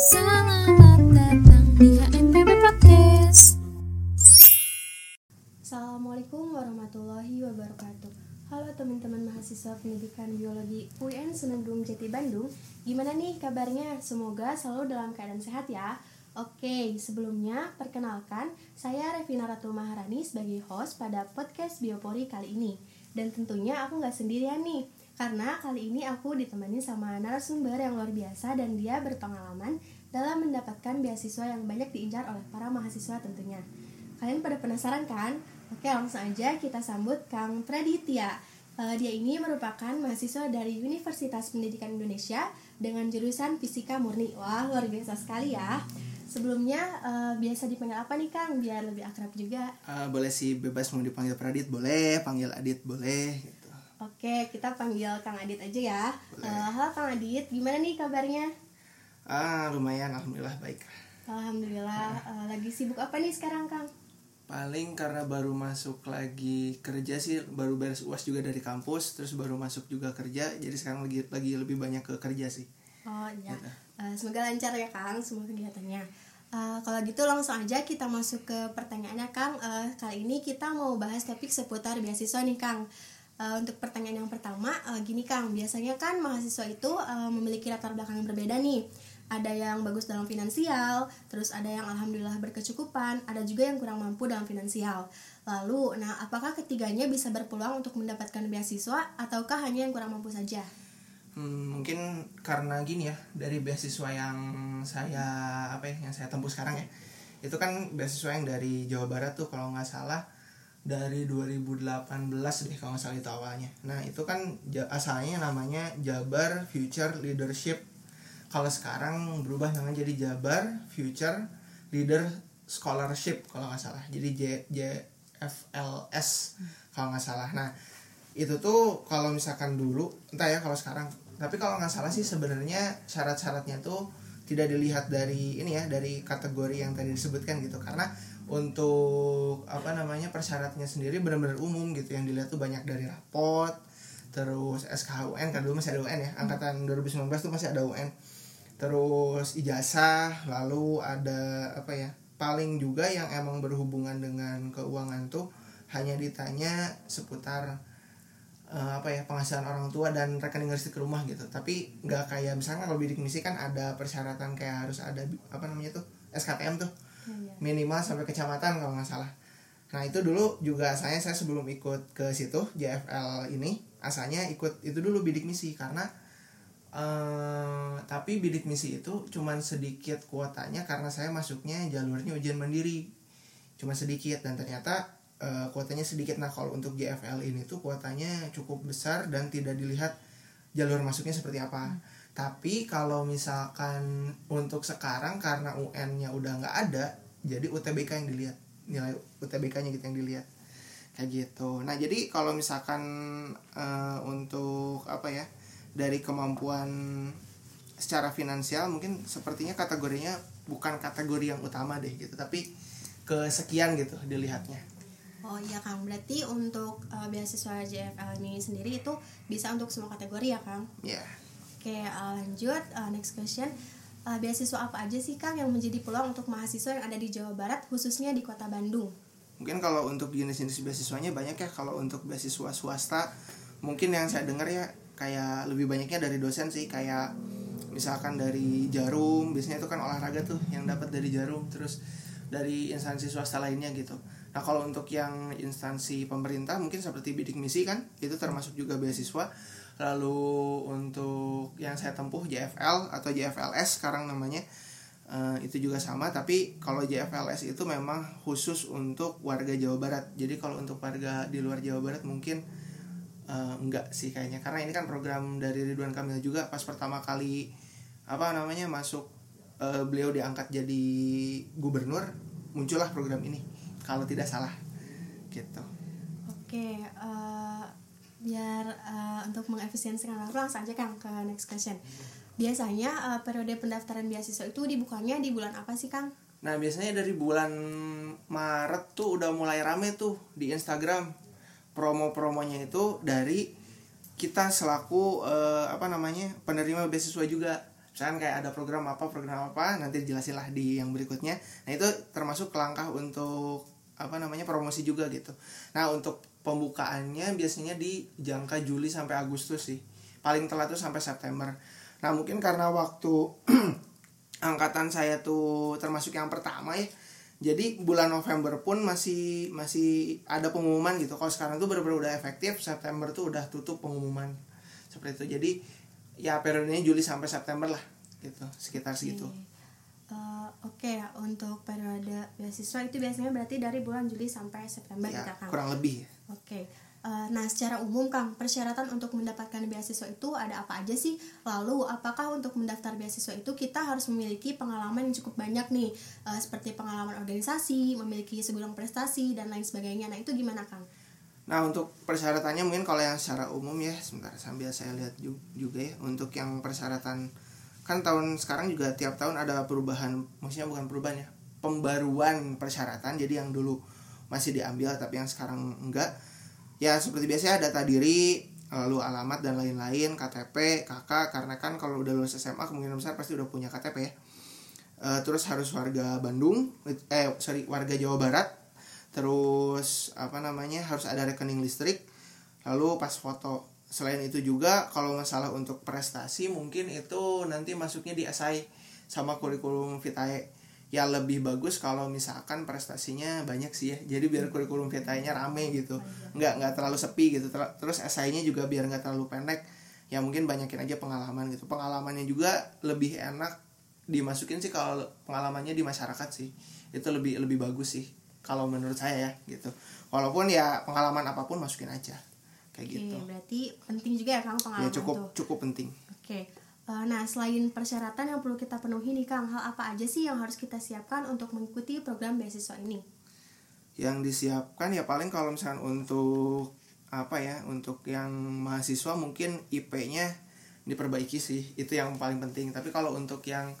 Selamat datang di HMPP Podcast. Assalamualaikum warahmatullahi wabarakatuh. Halo teman-teman mahasiswa pendidikan biologi UIN Sunan Gunung Jati Bandung. Gimana nih kabarnya? Semoga selalu dalam keadaan sehat ya. Oke, sebelumnya perkenalkan, saya Revina Ratu Maharani sebagai host pada podcast Biopori kali ini. Dan tentunya aku gak sendirian nih, karena kali ini aku ditemani sama narasumber yang luar biasa dan dia berpengalaman dalam mendapatkan beasiswa yang banyak diincar oleh para mahasiswa tentunya. Kalian pada penasaran kan? Oke, langsung aja kita sambut Kang Praditya. Dia ini merupakan mahasiswa dari Universitas Pendidikan Indonesia dengan jurusan Fisika Murni. Wah, luar biasa sekali ya. Sebelumnya biasa dipanggil apa nih Kang? Biar lebih akrab juga. Boleh sih, bebas mau dipanggil Pradit boleh, panggil Adit boleh gitu. Oke, kita panggil Kang Adit aja ya. Halo Kang Adit, gimana nih kabarnya? Lumayan, alhamdulillah baik. Alhamdulillah. Lagi sibuk apa nih sekarang Kang? Paling karena baru masuk lagi kerja sih, baru beres UAS juga dari kampus, terus baru masuk juga kerja, jadi sekarang lagi lebih banyak ke kerja sih. Oh iya gitu. Semoga lancar ya Kang semua kegiatannya. Kalau gitu langsung aja kita masuk ke pertanyaannya Kang. Kali ini kita mau bahas topik seputar beasiswa nih Kang. Untuk pertanyaan yang pertama, gini Kang, biasanya kan mahasiswa itu memiliki latar belakang yang berbeda nih. Ada yang bagus dalam finansial, terus ada yang alhamdulillah berkecukupan, ada juga yang kurang mampu dalam finansial. Lalu, apakah ketiganya bisa berpeluang untuk mendapatkan beasiswa ataukah hanya yang kurang mampu saja? Mungkin karena gini ya, dari beasiswa yang saya tempuh sekarang ya, itu kan beasiswa yang dari Jawa Barat tuh kalau nggak salah dari 2018 deh kalau nggak salah itu awalnya. Nah itu kan asalnya namanya Jabar Future Leadership, kalau sekarang berubah namanya jadi Jabar Future Leader Scholarship kalau nggak salah, jadi JFLS kalau nggak salah. Nah itu tuh kalau misalkan dulu, entah ya kalau sekarang, tapi kalau nggak salah sih sebenarnya syarat-syaratnya tuh tidak dilihat dari ini ya, dari kategori yang tadi disebutkan gitu, karena untuk persyaratnya sendiri benar-benar umum gitu, yang dilihat tuh banyak dari rapot, terus SKHUN, kan dulu masih ada UN ya, angkatan 2019 tuh masih ada UN, terus ijazah, lalu ada paling juga yang emang berhubungan dengan keuangan tuh hanya ditanya seputar penghasilan orang tua dan rekening resik ke rumah gitu. Tapi nggak kayak misalnya kalau bidik misi kan ada persyaratan kayak harus ada SKTM tuh minimal sampai kecamatan kalau nggak salah. Nah itu dulu juga saya sebelum ikut ke situ JFL ini asalnya ikut itu dulu bidik misi, karena tapi bidik misi itu cuman sedikit kuotanya karena saya masuknya jalurnya ujian mandiri cuma sedikit dan ternyata kuotanya sedikit. Nah kalau untuk JFL ini tuh kuotanya cukup besar dan tidak dilihat jalur masuknya seperti apa. Tapi kalau misalkan untuk sekarang karena UN-nya udah nggak ada, jadi UTBK yang dilihat, nilai UTBK-nya gitu yang dilihat kayak gitu. Nah jadi kalau misalkan untuk dari kemampuan secara finansial mungkin sepertinya kategorinya bukan kategori yang utama deh gitu, tapi kesekian gitu dilihatnya. Oh iya Kang, berarti untuk beasiswa JFL ini sendiri itu bisa untuk semua kategori ya Kang? Iya. Yeah. Oke, lanjut, next question. Beasiswa apa aja sih Kang yang menjadi peluang untuk mahasiswa yang ada di Jawa Barat khususnya di kota Bandung? Mungkin kalau untuk jenis-jenis beasiswanya banyak ya. Kalau untuk beasiswa swasta mungkin yang saya dengar ya kayak lebih banyaknya dari dosen sih, kayak misalkan dari Jarum, biasanya itu kan olahraga tuh yang dapat dari Jarum, terus dari instansi swasta lainnya gitu. Nah kalau untuk yang instansi pemerintah mungkin seperti bidik misi kan, itu termasuk juga beasiswa. Lalu untuk yang saya tempuh JFL atau JFLS sekarang namanya, itu juga sama. Tapi kalau JFLS itu memang khusus untuk warga Jawa Barat. Jadi kalau untuk warga di luar Jawa Barat mungkin enggak sih kayaknya, karena ini kan program dari Ridwan Kamil juga. Pas pertama kali masuk, beliau diangkat jadi gubernur, muncullah program ini kalau tidak salah gitu. Oke, biar untuk mengefisiensikan waktu langsung aja Kang ke next question. Biasanya periode pendaftaran beasiswa itu dibukanya di bulan apa sih Kang? Nah biasanya dari bulan Maret tuh udah mulai rame tuh di Instagram. Promo-promonya itu dari kita selaku penerima beasiswa juga. misalkan kayak ada program apa nanti jelasin lah di yang berikutnya. Nah itu termasuk langkah untuk promosi juga gitu. Nah untuk pembukaannya biasanya di jangka Juli sampai Agustus sih, paling telat tuh sampai September. Nah mungkin karena waktu angkatan saya tuh termasuk yang pertama ya, jadi bulan November pun masih ada pengumuman gitu. Kalau sekarang tuh benar-benar udah efektif, September tuh udah tutup pengumuman seperti itu. Jadi ya periodenya Juli sampai September lah gitu, sekitar segitu. Oke, untuk periode beasiswa itu biasanya berarti dari bulan Juli sampai September ya, kita Kang? Kurang lebih. Oke. Nah, secara umum Kang, persyaratan untuk mendapatkan beasiswa itu ada apa aja sih? Lalu, apakah untuk mendaftar beasiswa itu kita harus memiliki pengalaman yang cukup banyak nih? Seperti pengalaman organisasi, memiliki segudang prestasi, dan lain sebagainya. Nah, itu gimana Kang? Nah, untuk persyaratannya mungkin kalau yang secara umum ya, sebentar sambil saya lihat juga ya, untuk yang persyaratan kan tahun sekarang juga tiap tahun ada perubahan, maksudnya bukan perubahan ya, pembaruan persyaratan. Jadi yang dulu masih diambil tapi yang sekarang enggak. Ya seperti biasa data diri, lalu alamat dan lain-lain, KTP, KK, karena kan kalau udah lulus SMA kemungkinan besar pasti udah punya KTP ya. Terus harus warga Jawa Barat. Terus harus ada rekening listrik, lalu pas foto. Selain itu juga kalau masalah untuk prestasi mungkin itu nanti masuknya di esai sama kurikulum vitae. Ya lebih bagus kalau misalkan prestasinya banyak sih ya. Jadi biar kurikulum vitae-nya rame gitu. Enggak terlalu sepi gitu. Terus esainya juga biar enggak terlalu pendek. Ya mungkin banyakin aja pengalaman gitu. Pengalamannya juga lebih enak dimasukin sih kalau pengalamannya di masyarakat sih. Itu lebih bagus sih kalau menurut saya ya gitu. Walaupun ya pengalaman apapun masukin aja. Oke, gitu. Berarti penting juga ya Kang pengalaman ya, cukup penting. Oke. Nah, selain persyaratan yang perlu kita penuhi nih Kang, hal apa aja sih yang harus kita siapkan untuk mengikuti program beasiswa ini? Yang disiapkan ya paling kalau misalkan untuk untuk yang mahasiswa mungkin IP-nya diperbaiki sih, itu yang paling penting. Tapi kalau untuk yang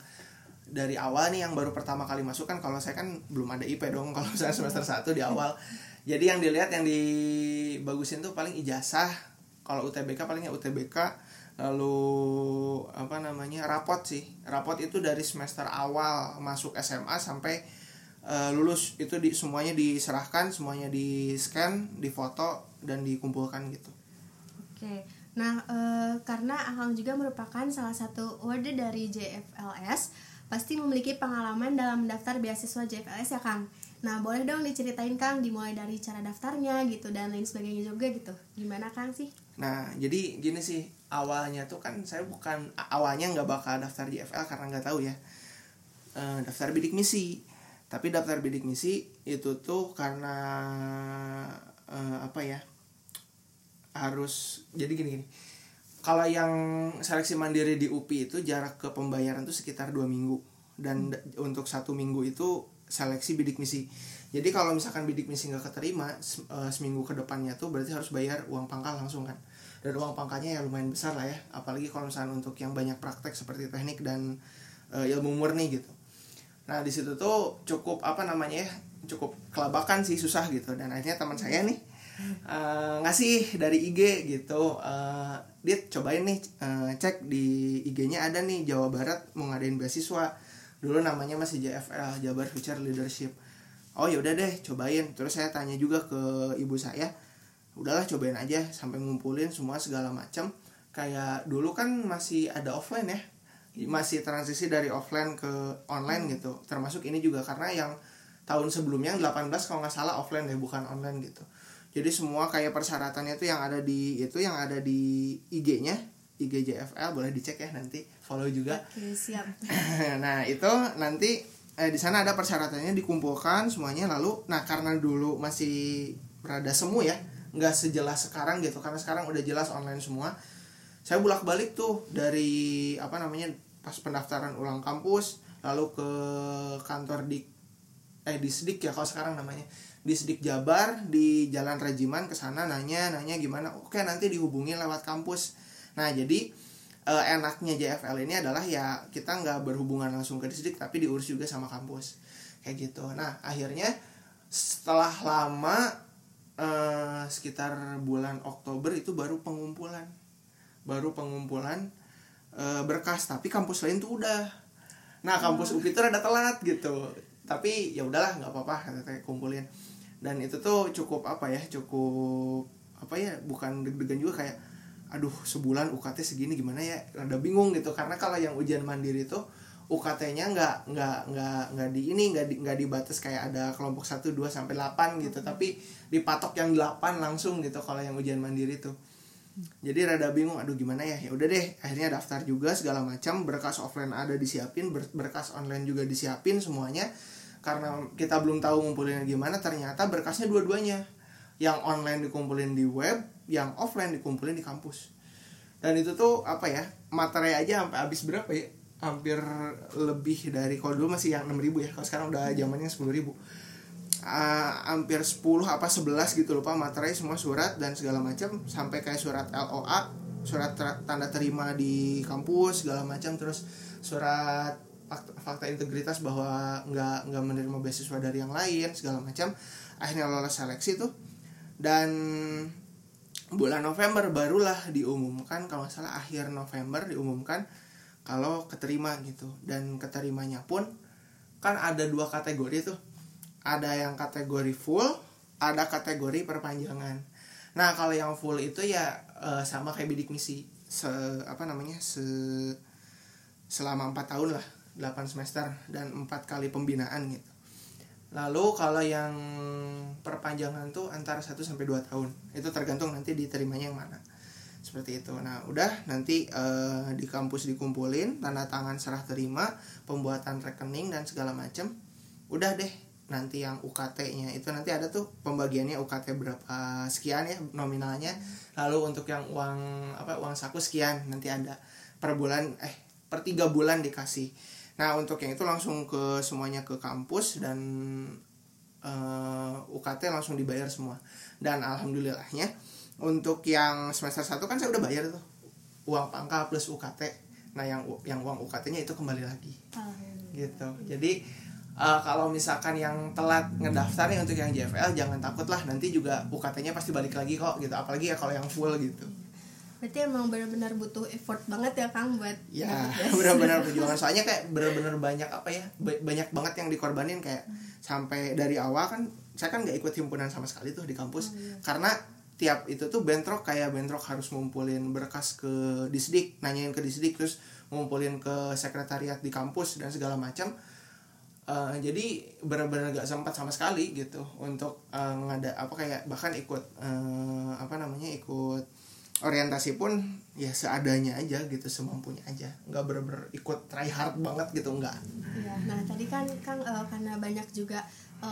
dari awal nih yang baru pertama kali masuk kan, kalau saya kan belum ada IP dong kalau saya semester 1 di awal. Jadi yang dilihat yang dibagusin tuh paling ijazah, kalau UTBK palingnya UTBK, lalu rapot sih. Rapot itu dari semester awal masuk SMA sampai lulus itu semuanya diserahkan, semuanya di scan, difoto dan dikumpulkan gitu. Oke. Nah, karena Akang juga merupakan salah satu award dari JFLS, pasti memiliki pengalaman dalam mendaftar beasiswa JFLS ya Kang. Nah, boleh dong diceritain Kang, dimulai dari cara daftarnya gitu dan lain sebagainya juga gitu. Gimana Kang sih? Nah, jadi gini sih, awalnya tuh kan saya awalnya nggak bakal daftar JFL karena nggak tahu ya. Daftar bidik misi. Tapi daftar bidik misi itu tuh karena harus jadi gini. Kalau yang seleksi mandiri di UPI itu jarak ke pembayaran tuh sekitar 2 minggu dan untuk 1 minggu itu seleksi bidik misi. Jadi kalau misalkan bidik misi nggak keterima seminggu ke depannya tuh berarti harus bayar uang pangkal langsung kan. Dan uang pangkalnya ya lumayan besar lah ya, apalagi kalau misalkan untuk yang banyak praktek seperti teknik dan ilmu murni gitu. Nah, di situ tuh cukup cukup kelabakan sih, susah gitu. Dan akhirnya teman saya nih ngasih dari IG gitu, Dit cobain nih, cek di IG-nya ada nih Jawa Barat mau ngadain beasiswa. Dulu namanya masih JFL, Jabar Future Leadership. Oh yaudah deh, cobain. Terus saya tanya juga ke ibu saya, udahlah cobain aja, sampai ngumpulin semua segala macam. Kayak dulu kan masih ada offline ya, masih transisi dari offline ke online gitu. Termasuk ini juga karena yang tahun sebelumnya 18 kalau nggak salah offline deh, bukan online gitu. Jadi semua kayak persyaratannya itu yang ada di IG-nya, IG JFL, boleh dicek ya nanti, follow juga. Oke, siap. Nah itu nanti di sana ada persyaratannya, dikumpulkan semuanya lalu. Nah karena dulu masih rada semu ya, nggak sejelas sekarang gitu, karena sekarang udah jelas online semua. Saya bolak-balik tuh dari pas pendaftaran ulang kampus lalu ke kantor Disdik ya kalau sekarang namanya, Disdik Jabar di Jalan Rajiman, kesana nanya gimana. Oke, nanti dihubungi lewat kampus. Nah jadi enaknya JFL ini adalah ya kita nggak berhubungan langsung ke Disdik tapi diurus juga sama kampus kayak gitu. Nah akhirnya setelah lama sekitar bulan Oktober itu baru pengumpulan berkas, tapi kampus lain tuh udah. Nah, kampus UPI tuh rada telat gitu. Tapi ya udahlah, enggak apa-apa, kita kumpulin. Dan itu tuh cukup apa ya? Cukup apa ya? Bukan deg-degan juga, kayak aduh, sebulan UKT segini gimana ya? Rada bingung gitu, karena kalau yang ujian mandiri tuh UKT-nya enggak dibatas kayak ada kelompok 1 2 sampai 8 gitu, tapi dipatok yang 8 langsung gitu kalau yang ujian mandiri tuh. Jadi rada bingung, aduh gimana ya? Ya udah deh, akhirnya daftar juga segala macam, berkas offline ada disiapin, berkas online juga disiapin semuanya. Karena kita belum tahu ngumpulinnya gimana, ternyata berkasnya dua-duanya. Yang online dikumpulin di web, yang offline dikumpulin di kampus. Dan itu tuh apa ya? Materi aja sampai habis berapa ya? Hampir lebih dari, kalau dulu masih yang 6.000 ya, kalau sekarang udah zamannya 10.000. Hampir 10 apa 11 gitu lupa, materai semua surat dan segala macam, sampai kayak surat LOA, surat tanda terima di kampus segala macam, terus surat fakta integritas bahwa enggak menerima beasiswa dari yang lain segala macam. Akhirnya lolos seleksi tuh. Dan bulan November barulah diumumkan, kalau nggak salah akhir November diumumkan kalau keterima gitu. Dan keterimanya pun kan ada dua kategori tuh, ada yang kategori full, ada kategori perpanjangan. Nah kalau yang full itu ya sama kayak bidik misi, selama 4 tahun lah, 8 semester dan 4 kali pembinaan gitu. Lalu kalau yang perpanjangan tuh antara 1 sampai 2 tahun. Itu tergantung nanti diterimanya yang mana. Seperti itu. Nah, udah nanti di kampus dikumpulin, tanda tangan serah terima, pembuatan rekening dan segala macam. Udah deh, nanti yang UKT-nya itu nanti ada tuh pembagiannya, UKT berapa sekian ya nominalnya. Lalu untuk yang uang saku sekian, nanti ada per bulan per 3 bulan dikasih. Nah, untuk yang itu langsung ke semuanya ke kampus dan UKT langsung dibayar semua. Dan alhamdulillahnya untuk yang semester 1 kan saya udah bayar tuh uang pangkal plus UKT. Nah yang uang UKT-nya itu kembali lagi. Gitu. Jadi kalau misalkan yang telat ngedaftar nih untuk yang JFL, jangan takut lah, nanti juga UKT-nya pasti balik lagi kok gitu. Apalagi ya kalau yang full gitu. Berarti emang benar-benar butuh effort banget ya Kang buat. Ya, benar-benar perjuangan. Soalnya kayak benar-benar banyak apa ya? Banyak banget yang dikorbanin, kayak sampai dari awal kan saya kan enggak ikut himpunan sama sekali tuh di kampus. Karena tiap itu tuh bentrok harus ngumpulin berkas ke Disdik, nanyain ke Disdik, terus ngumpulin ke sekretariat di kampus dan segala macam. Jadi benar-benar gak sempat sama sekali gitu untuk ngada apa kayak bahkan ikut ikut orientasi pun ya seadanya aja gitu, semampunya aja, nggak benar-benar ikut try hard banget gitu, nggak. Ya, nah tadi kan Kang karena banyak juga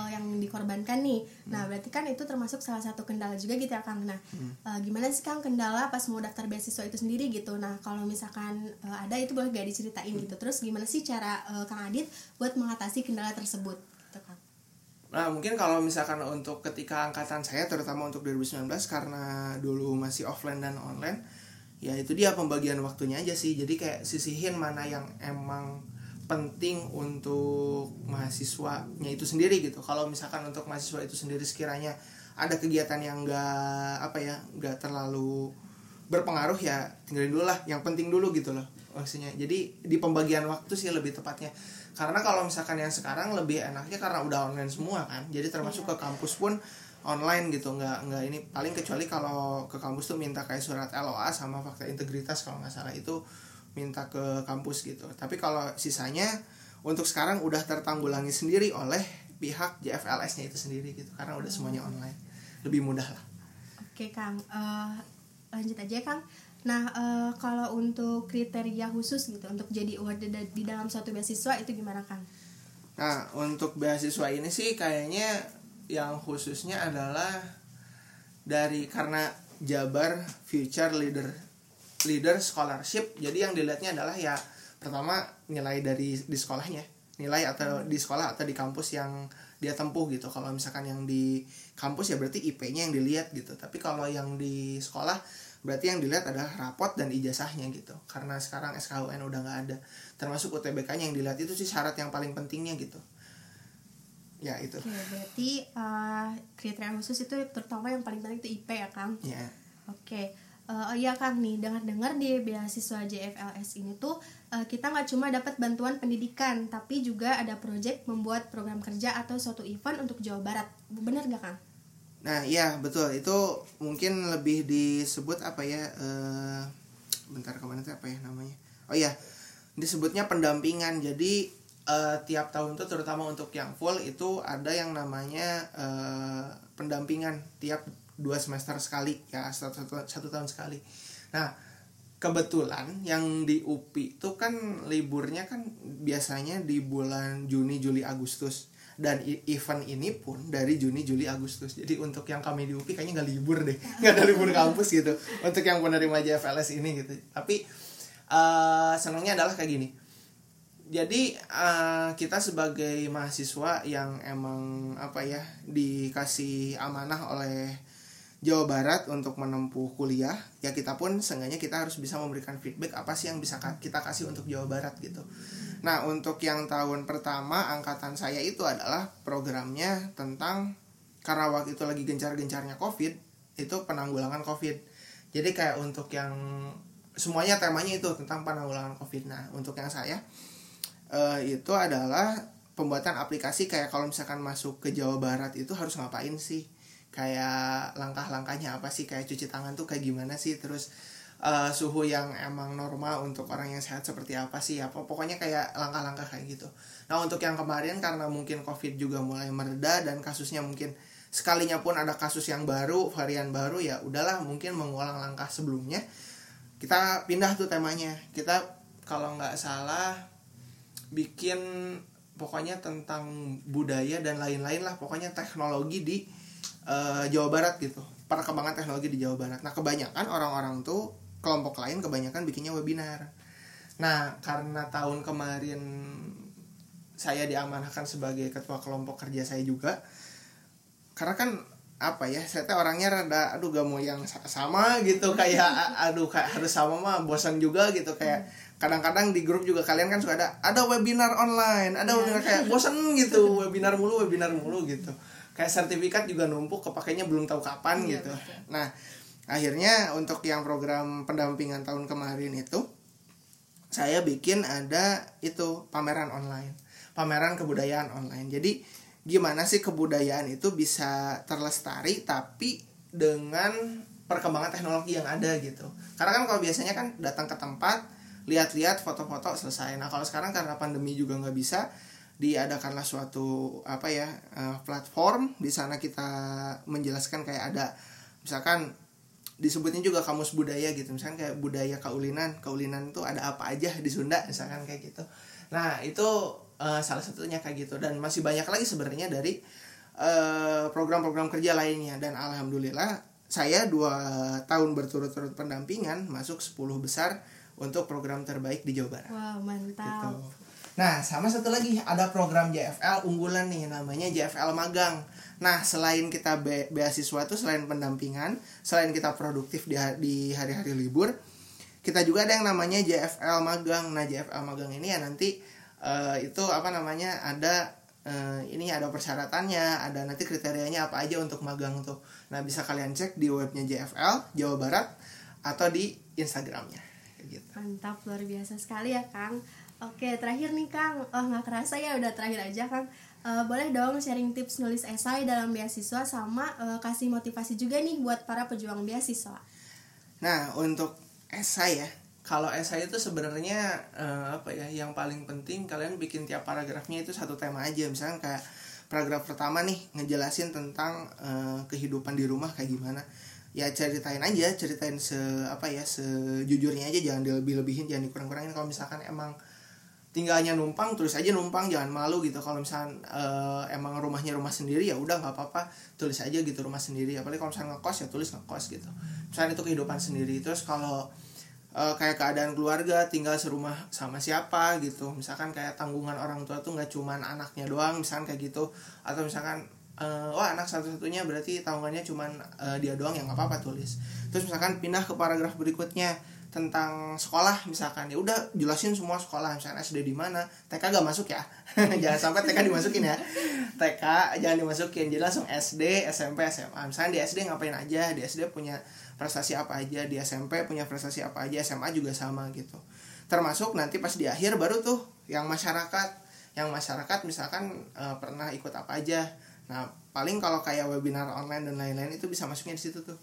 yang dikorbankan nih. Nah berarti kan itu termasuk salah satu kendala juga gitu ya Kang. Nah gimana sih Kang kendala pas mau daftar beasiswa itu sendiri gitu. Nah kalau misalkan ada itu boleh gak diceritain gitu. Terus gimana sih cara Kang Adit buat mengatasi kendala tersebut gitu Kang? Nah mungkin kalau misalkan untuk ketika angkatan saya, terutama untuk 2019, karena dulu masih offline dan online, ya itu dia pembagian waktunya aja sih. Jadi kayak sisihin mana yang emang penting untuk mahasiswanya itu sendiri gitu. Kalau misalkan untuk mahasiswa itu sendiri sekiranya ada kegiatan yang nggak terlalu berpengaruh, ya tinggalin dulu lah, yang penting dulu gitu loh maksudnya. Jadi di pembagian waktu sih lebih tepatnya, karena kalau misalkan yang sekarang lebih enaknya karena udah online semua kan, jadi termasuk ke kampus pun online gitu, nggak ini, paling kecuali kalau ke kampus tuh minta kayak surat LOA sama fakta integritas kalau nggak salah itu minta ke kampus gitu. Tapi kalau sisanya untuk sekarang udah tertanggulangi sendiri oleh pihak JFLS-nya itu sendiri gitu, karena udah semuanya online, lebih mudah lah. Oke Kang, lanjut aja Kang. Nah kalau untuk kriteria khusus gitu untuk jadi award di dalam suatu beasiswa itu gimana Kang? Nah untuk beasiswa ini sih kayaknya yang khususnya adalah karena Jabar Future Leader Scholarship. Jadi yang dilihatnya adalah ya pertama nilai di sekolahnya, nilai atau di sekolah atau di kampus yang dia tempuh gitu. Kalau misalkan yang di kampus ya berarti IP-nya yang dilihat gitu. Tapi kalau yang di sekolah berarti yang dilihat adalah rapot dan ijazahnya gitu. Karena sekarang SKUN udah nggak ada, termasuk UTBK-nya yang dilihat, itu sih syarat yang paling pentingnya gitu. Ya itu. Oke, berarti kriteria khusus itu terutama yang paling penting itu IP ya Kang? Ya. Oke. Iya Kang nih, dengar-dengar di beasiswa JFLS ini tuh kita nggak cuma dapat bantuan pendidikan, tapi juga ada proyek membuat program kerja atau suatu event untuk Jawa Barat. Benar nggak Kang? Nah iya betul, itu mungkin lebih disebut apa ya? Bentar kemana tuh apa ya namanya? Oh iya, disebutnya pendampingan. Jadi tiap tahun tuh terutama untuk yang full itu ada yang namanya pendampingan tiap 2 semester sekali ya, satu tahun sekali. Nah kebetulan yang di UPI itu kan liburnya kan biasanya di bulan Juni, Juli, Agustus, dan event ini pun dari Juni, Juli, Agustus. Jadi untuk yang kami di UPI kayaknya nggak libur deh, nggak ada libur kampus gitu untuk yang penerima JFLS ini gitu. Tapi senangnya adalah kayak gini. Jadi kita sebagai mahasiswa yang emang apa ya dikasih amanah oleh Jawa Barat untuk menempuh kuliah, ya kita pun seenggaknya kita harus bisa memberikan feedback apa sih yang bisa kita kasih untuk Jawa Barat gitu. Nah untuk yang tahun pertama angkatan saya itu adalah programnya tentang karena waktu itu lagi gencar-gencarnya COVID, itu penanggulangan COVID. Jadi kayak untuk yang semuanya temanya itu tentang penanggulangan COVID. Nah untuk yang saya itu adalah pembuatan aplikasi kayak kalau misalkan masuk ke Jawa Barat itu harus ngapain sih, kayak langkah-langkahnya apa sih, kayak cuci tangan tuh kayak gimana sih, terus suhu yang emang normal untuk orang yang sehat seperti apa sih, apa pokoknya kayak langkah-langkah kayak gitu. Nah untuk yang kemarin karena mungkin COVID juga mulai mereda dan kasusnya mungkin sekalinya pun ada kasus yang baru, varian baru, ya udahlah mungkin mengulang langkah sebelumnya. Kita pindah tuh temanya, kita kalau nggak salah bikin pokoknya tentang budaya dan lain-lain lah, pokoknya teknologi di Jawa Barat gitu, perkembangan teknologi di Jawa Barat. Nah kebanyakan orang-orang tuh kelompok lain kebanyakan bikinnya webinar. Nah karena tahun kemarin saya diamanahkan sebagai ketua kelompok kerja saya juga, karena kan apa ya, saya tuh orangnya rada aduh gak mau yang sama gitu, kayak aduh kayak harus sama mah bosan juga gitu. Kayak kadang-kadang di grup juga kalian kan suka ada webinar online, ada webinar, kayak bosan gitu webinar mulu gitu. Kayak sertifikat juga numpuk, kepakainya belum tahu kapan gitu. Nah, akhirnya untuk yang program pendampingan tahun kemarin itu, saya bikin ada itu pameran online, pameran kebudayaan online. Jadi gimana sih kebudayaan itu bisa terlestari tapi dengan perkembangan teknologi yang ada gitu. Karena kan kalau biasanya kan datang ke tempat, lihat-lihat foto-foto selesai. Nah kalau sekarang karena pandemi juga nggak bisa, diadakanlah suatu apa ya platform. Di sana kita menjelaskan kayak ada misalkan disebutnya juga kamus budaya gitu, misalkan kayak budaya kaulinan itu ada apa aja di Sunda misalkan kayak gitu. Nah itu salah satunya kayak gitu, dan masih banyak lagi sebenarnya dari program-program kerja lainnya. Dan alhamdulillah saya 2 tahun berturut-turut pendampingan masuk 10 besar untuk program terbaik di Jawa Barat. Wow mantap gitu. Nah, sama satu lagi, ada program JFL unggulan nih, namanya JFL Magang. Nah, selain kita beasiswa tuh, selain pendampingan, selain kita produktif di hari-hari libur, kita juga ada yang namanya JFL Magang. Nah, JFL Magang ini ya nanti itu apa namanya, ada ini ada persyaratannya, ada nanti kriterianya apa aja untuk magang tuh. Nah, bisa kalian cek di webnya JFL Jawa Barat atau di Instagramnya. Gitu. Mantap, luar biasa sekali ya, Kang. Oke, terakhir nih Kang, nggak kerasa ya udah terakhir aja Kang. Boleh dong sharing tips nulis esai dalam beasiswa, sama kasih motivasi juga nih buat para pejuang beasiswa. Nah untuk esai ya, kalau esai itu sebenarnya apa ya, yang paling penting kalian bikin tiap paragrafnya itu satu tema aja. Misalkan kayak paragraf pertama nih ngejelasin tentang kehidupan di rumah kayak gimana. Ya ceritain sejujurnya aja, jangan dilebih-lebihin, jangan dikurang-kurangin. Kalau misalkan emang tinggalnya numpang, tulis aja numpang, jangan malu gitu. Kalau misalkan emang rumahnya rumah sendiri, ya udah nggak apa-apa, tulis aja gitu rumah sendiri. Apalagi kalau misalkan ngekos, ya tulis ngekos gitu. Misalkan itu kehidupan sendiri. Terus kalau kayak keadaan keluarga, tinggal serumah sama siapa gitu. Misalkan kayak tanggungan orang tua tuh nggak cuman anaknya doang, misalkan kayak gitu. Atau misalkan anak satu-satunya berarti tanggungannya cuman dia doang, ya nggak apa-apa tulis. Terus misalkan pindah ke paragraf berikutnya, tentang sekolah misalkan, ya udah jelasin semua sekolah, misalkan SD di mana, TK gak masuk ya. Jangan sampai TK dimasukin ya. TK jangan dimasukin, jadi langsung SD, SMP, SMA. Misalkan di SD ngapain aja, di SD punya prestasi apa aja, di SMP punya prestasi apa aja, SMA juga sama gitu. Termasuk nanti pas di akhir baru tuh yang masyarakat misalkan pernah ikut apa aja. Nah, paling kalau kayak webinar online dan lain-lain itu bisa masuknya di situ tuh.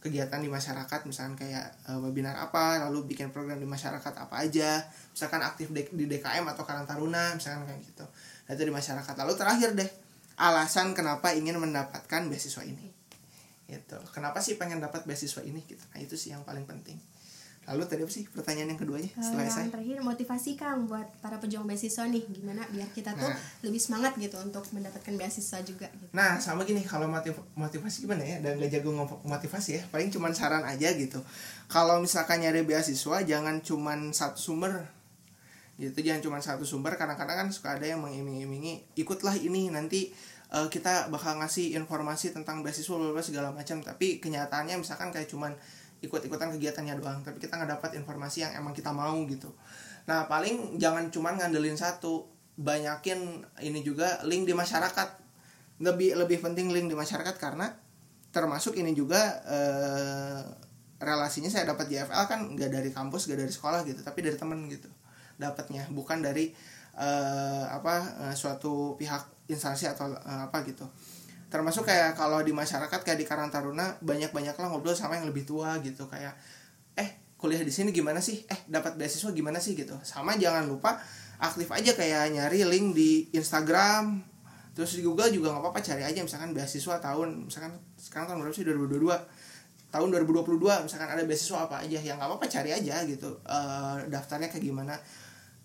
Kegiatan di masyarakat misalkan kayak webinar apa, lalu bikin program di masyarakat apa aja, misalkan aktif di DKM atau Karang Taruna misalkan kayak gitu. Nah, itu di masyarakat. Lalu terakhir deh, alasan kenapa ingin mendapatkan beasiswa ini. Gitu. Kenapa sih pengen dapat beasiswa ini gitu. Nah, itu sih yang paling penting. Lalu tadi apa sih pertanyaan yang keduanya setelah saya? Yang terakhir, motivasi Kang buat para pejuang beasiswa nih, gimana biar kita tuh lebih semangat gitu untuk mendapatkan beasiswa juga gitu. Nah sama gini, kalau motivasi gimana ya, dan gak jago motivasi ya, paling cuman saran aja gitu. Kalau misalkan nyari beasiswa jangan cuman satu sumber gitu, jangan cuman satu sumber, kadang-kadang kan suka ada yang mengiming-imingi, ikutlah ini nanti kita bakal ngasih informasi tentang beasiswa blablabla segala macam, tapi kenyataannya misalkan kayak cuman ikut-ikutan kegiatannya doang, tapi kita nggak dapat informasi yang emang kita mau gitu. Nah paling jangan cuma ngandelin satu, banyakin ini juga link di masyarakat. Lebih penting link di masyarakat, karena termasuk ini juga relasinya saya dapat JFL kan nggak dari kampus, nggak dari sekolah gitu, tapi dari temen gitu dapatnya, bukan dari suatu pihak instansi atau gitu. Termasuk kayak kalau di masyarakat kayak di Karang Taruna, banyak-banyaklah ngobrol sama yang lebih tua gitu, kayak kuliah di sini gimana sih? Dapat beasiswa gimana sih gitu. Sama jangan lupa aktif aja kayak nyari link di Instagram, terus di Google juga enggak apa-apa, cari aja misalkan beasiswa tahun, misalkan sekarang tahun berapa sih? 2022. Tahun 2022 misalkan ada beasiswa apa aja, yang enggak apa-apa cari aja gitu. Daftarnya kayak gimana?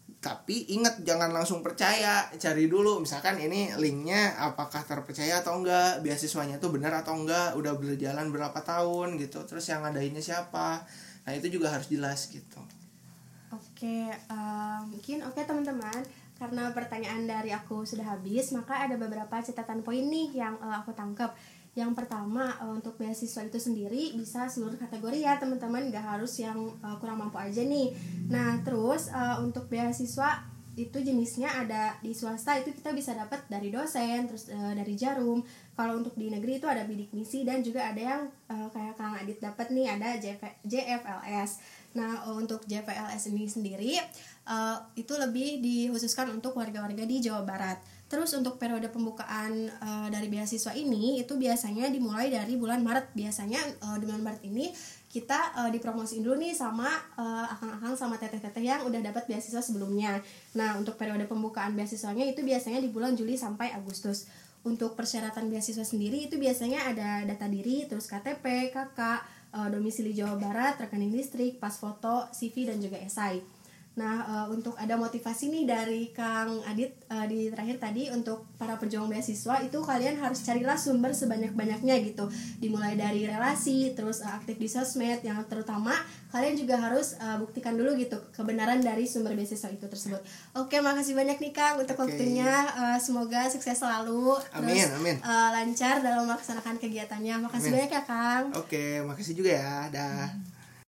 Tapi ingat, jangan langsung percaya, cari dulu misalkan ini linknya apakah terpercaya atau enggak, beasiswanya tuh benar atau enggak, udah berjalan berapa tahun gitu, terus yang ngadainnya siapa. Nah itu juga harus jelas gitu. Oke, teman-teman, karena pertanyaan dari aku sudah habis, maka ada beberapa catatan poin nih yang aku tangkap. Yang pertama, untuk beasiswa itu sendiri bisa seluruh kategori ya teman-teman, nggak harus yang kurang mampu aja nih. Nah terus untuk beasiswa itu jenisnya ada di swasta itu kita bisa dapat dari dosen, terus dari Jarum. Kalau untuk di negeri itu ada bidik misi, dan juga ada yang kayak Kang Adit dapat nih, ada JFLS. Nah untuk JFLS ini sendiri itu lebih dikhususkan untuk warga-warga di Jawa Barat. Terus untuk periode pembukaan dari beasiswa ini itu biasanya dimulai dari bulan Maret. Biasanya di bulan Maret ini kita dipromosiin dulu nih sama akang-akang sama teteh-teteh yang udah dapat beasiswa sebelumnya. Nah untuk periode pembukaan beasiswanya itu biasanya di bulan Juli sampai Agustus. Untuk persyaratan beasiswa sendiri itu biasanya ada data diri, terus KTP, KK, domisili Jawa Barat, rekening listrik, pas foto, CV, dan juga esai. Nah, untuk ada motivasi nih dari Kang Adit di terakhir tadi, untuk para pejuang beasiswa itu kalian harus carilah sumber sebanyak-banyaknya gitu. Dimulai dari relasi, terus aktif di sosmed, yang terutama kalian juga harus buktikan dulu gitu kebenaran dari sumber beasiswa itu tersebut. Oke, makasih banyak nih Kang untuk waktunya. Semoga sukses selalu. Amin, terus amin. Lancar dalam melaksanakan kegiatannya. Makasih amin. Banyak ya Kang. Oke, makasih juga ya. Dah.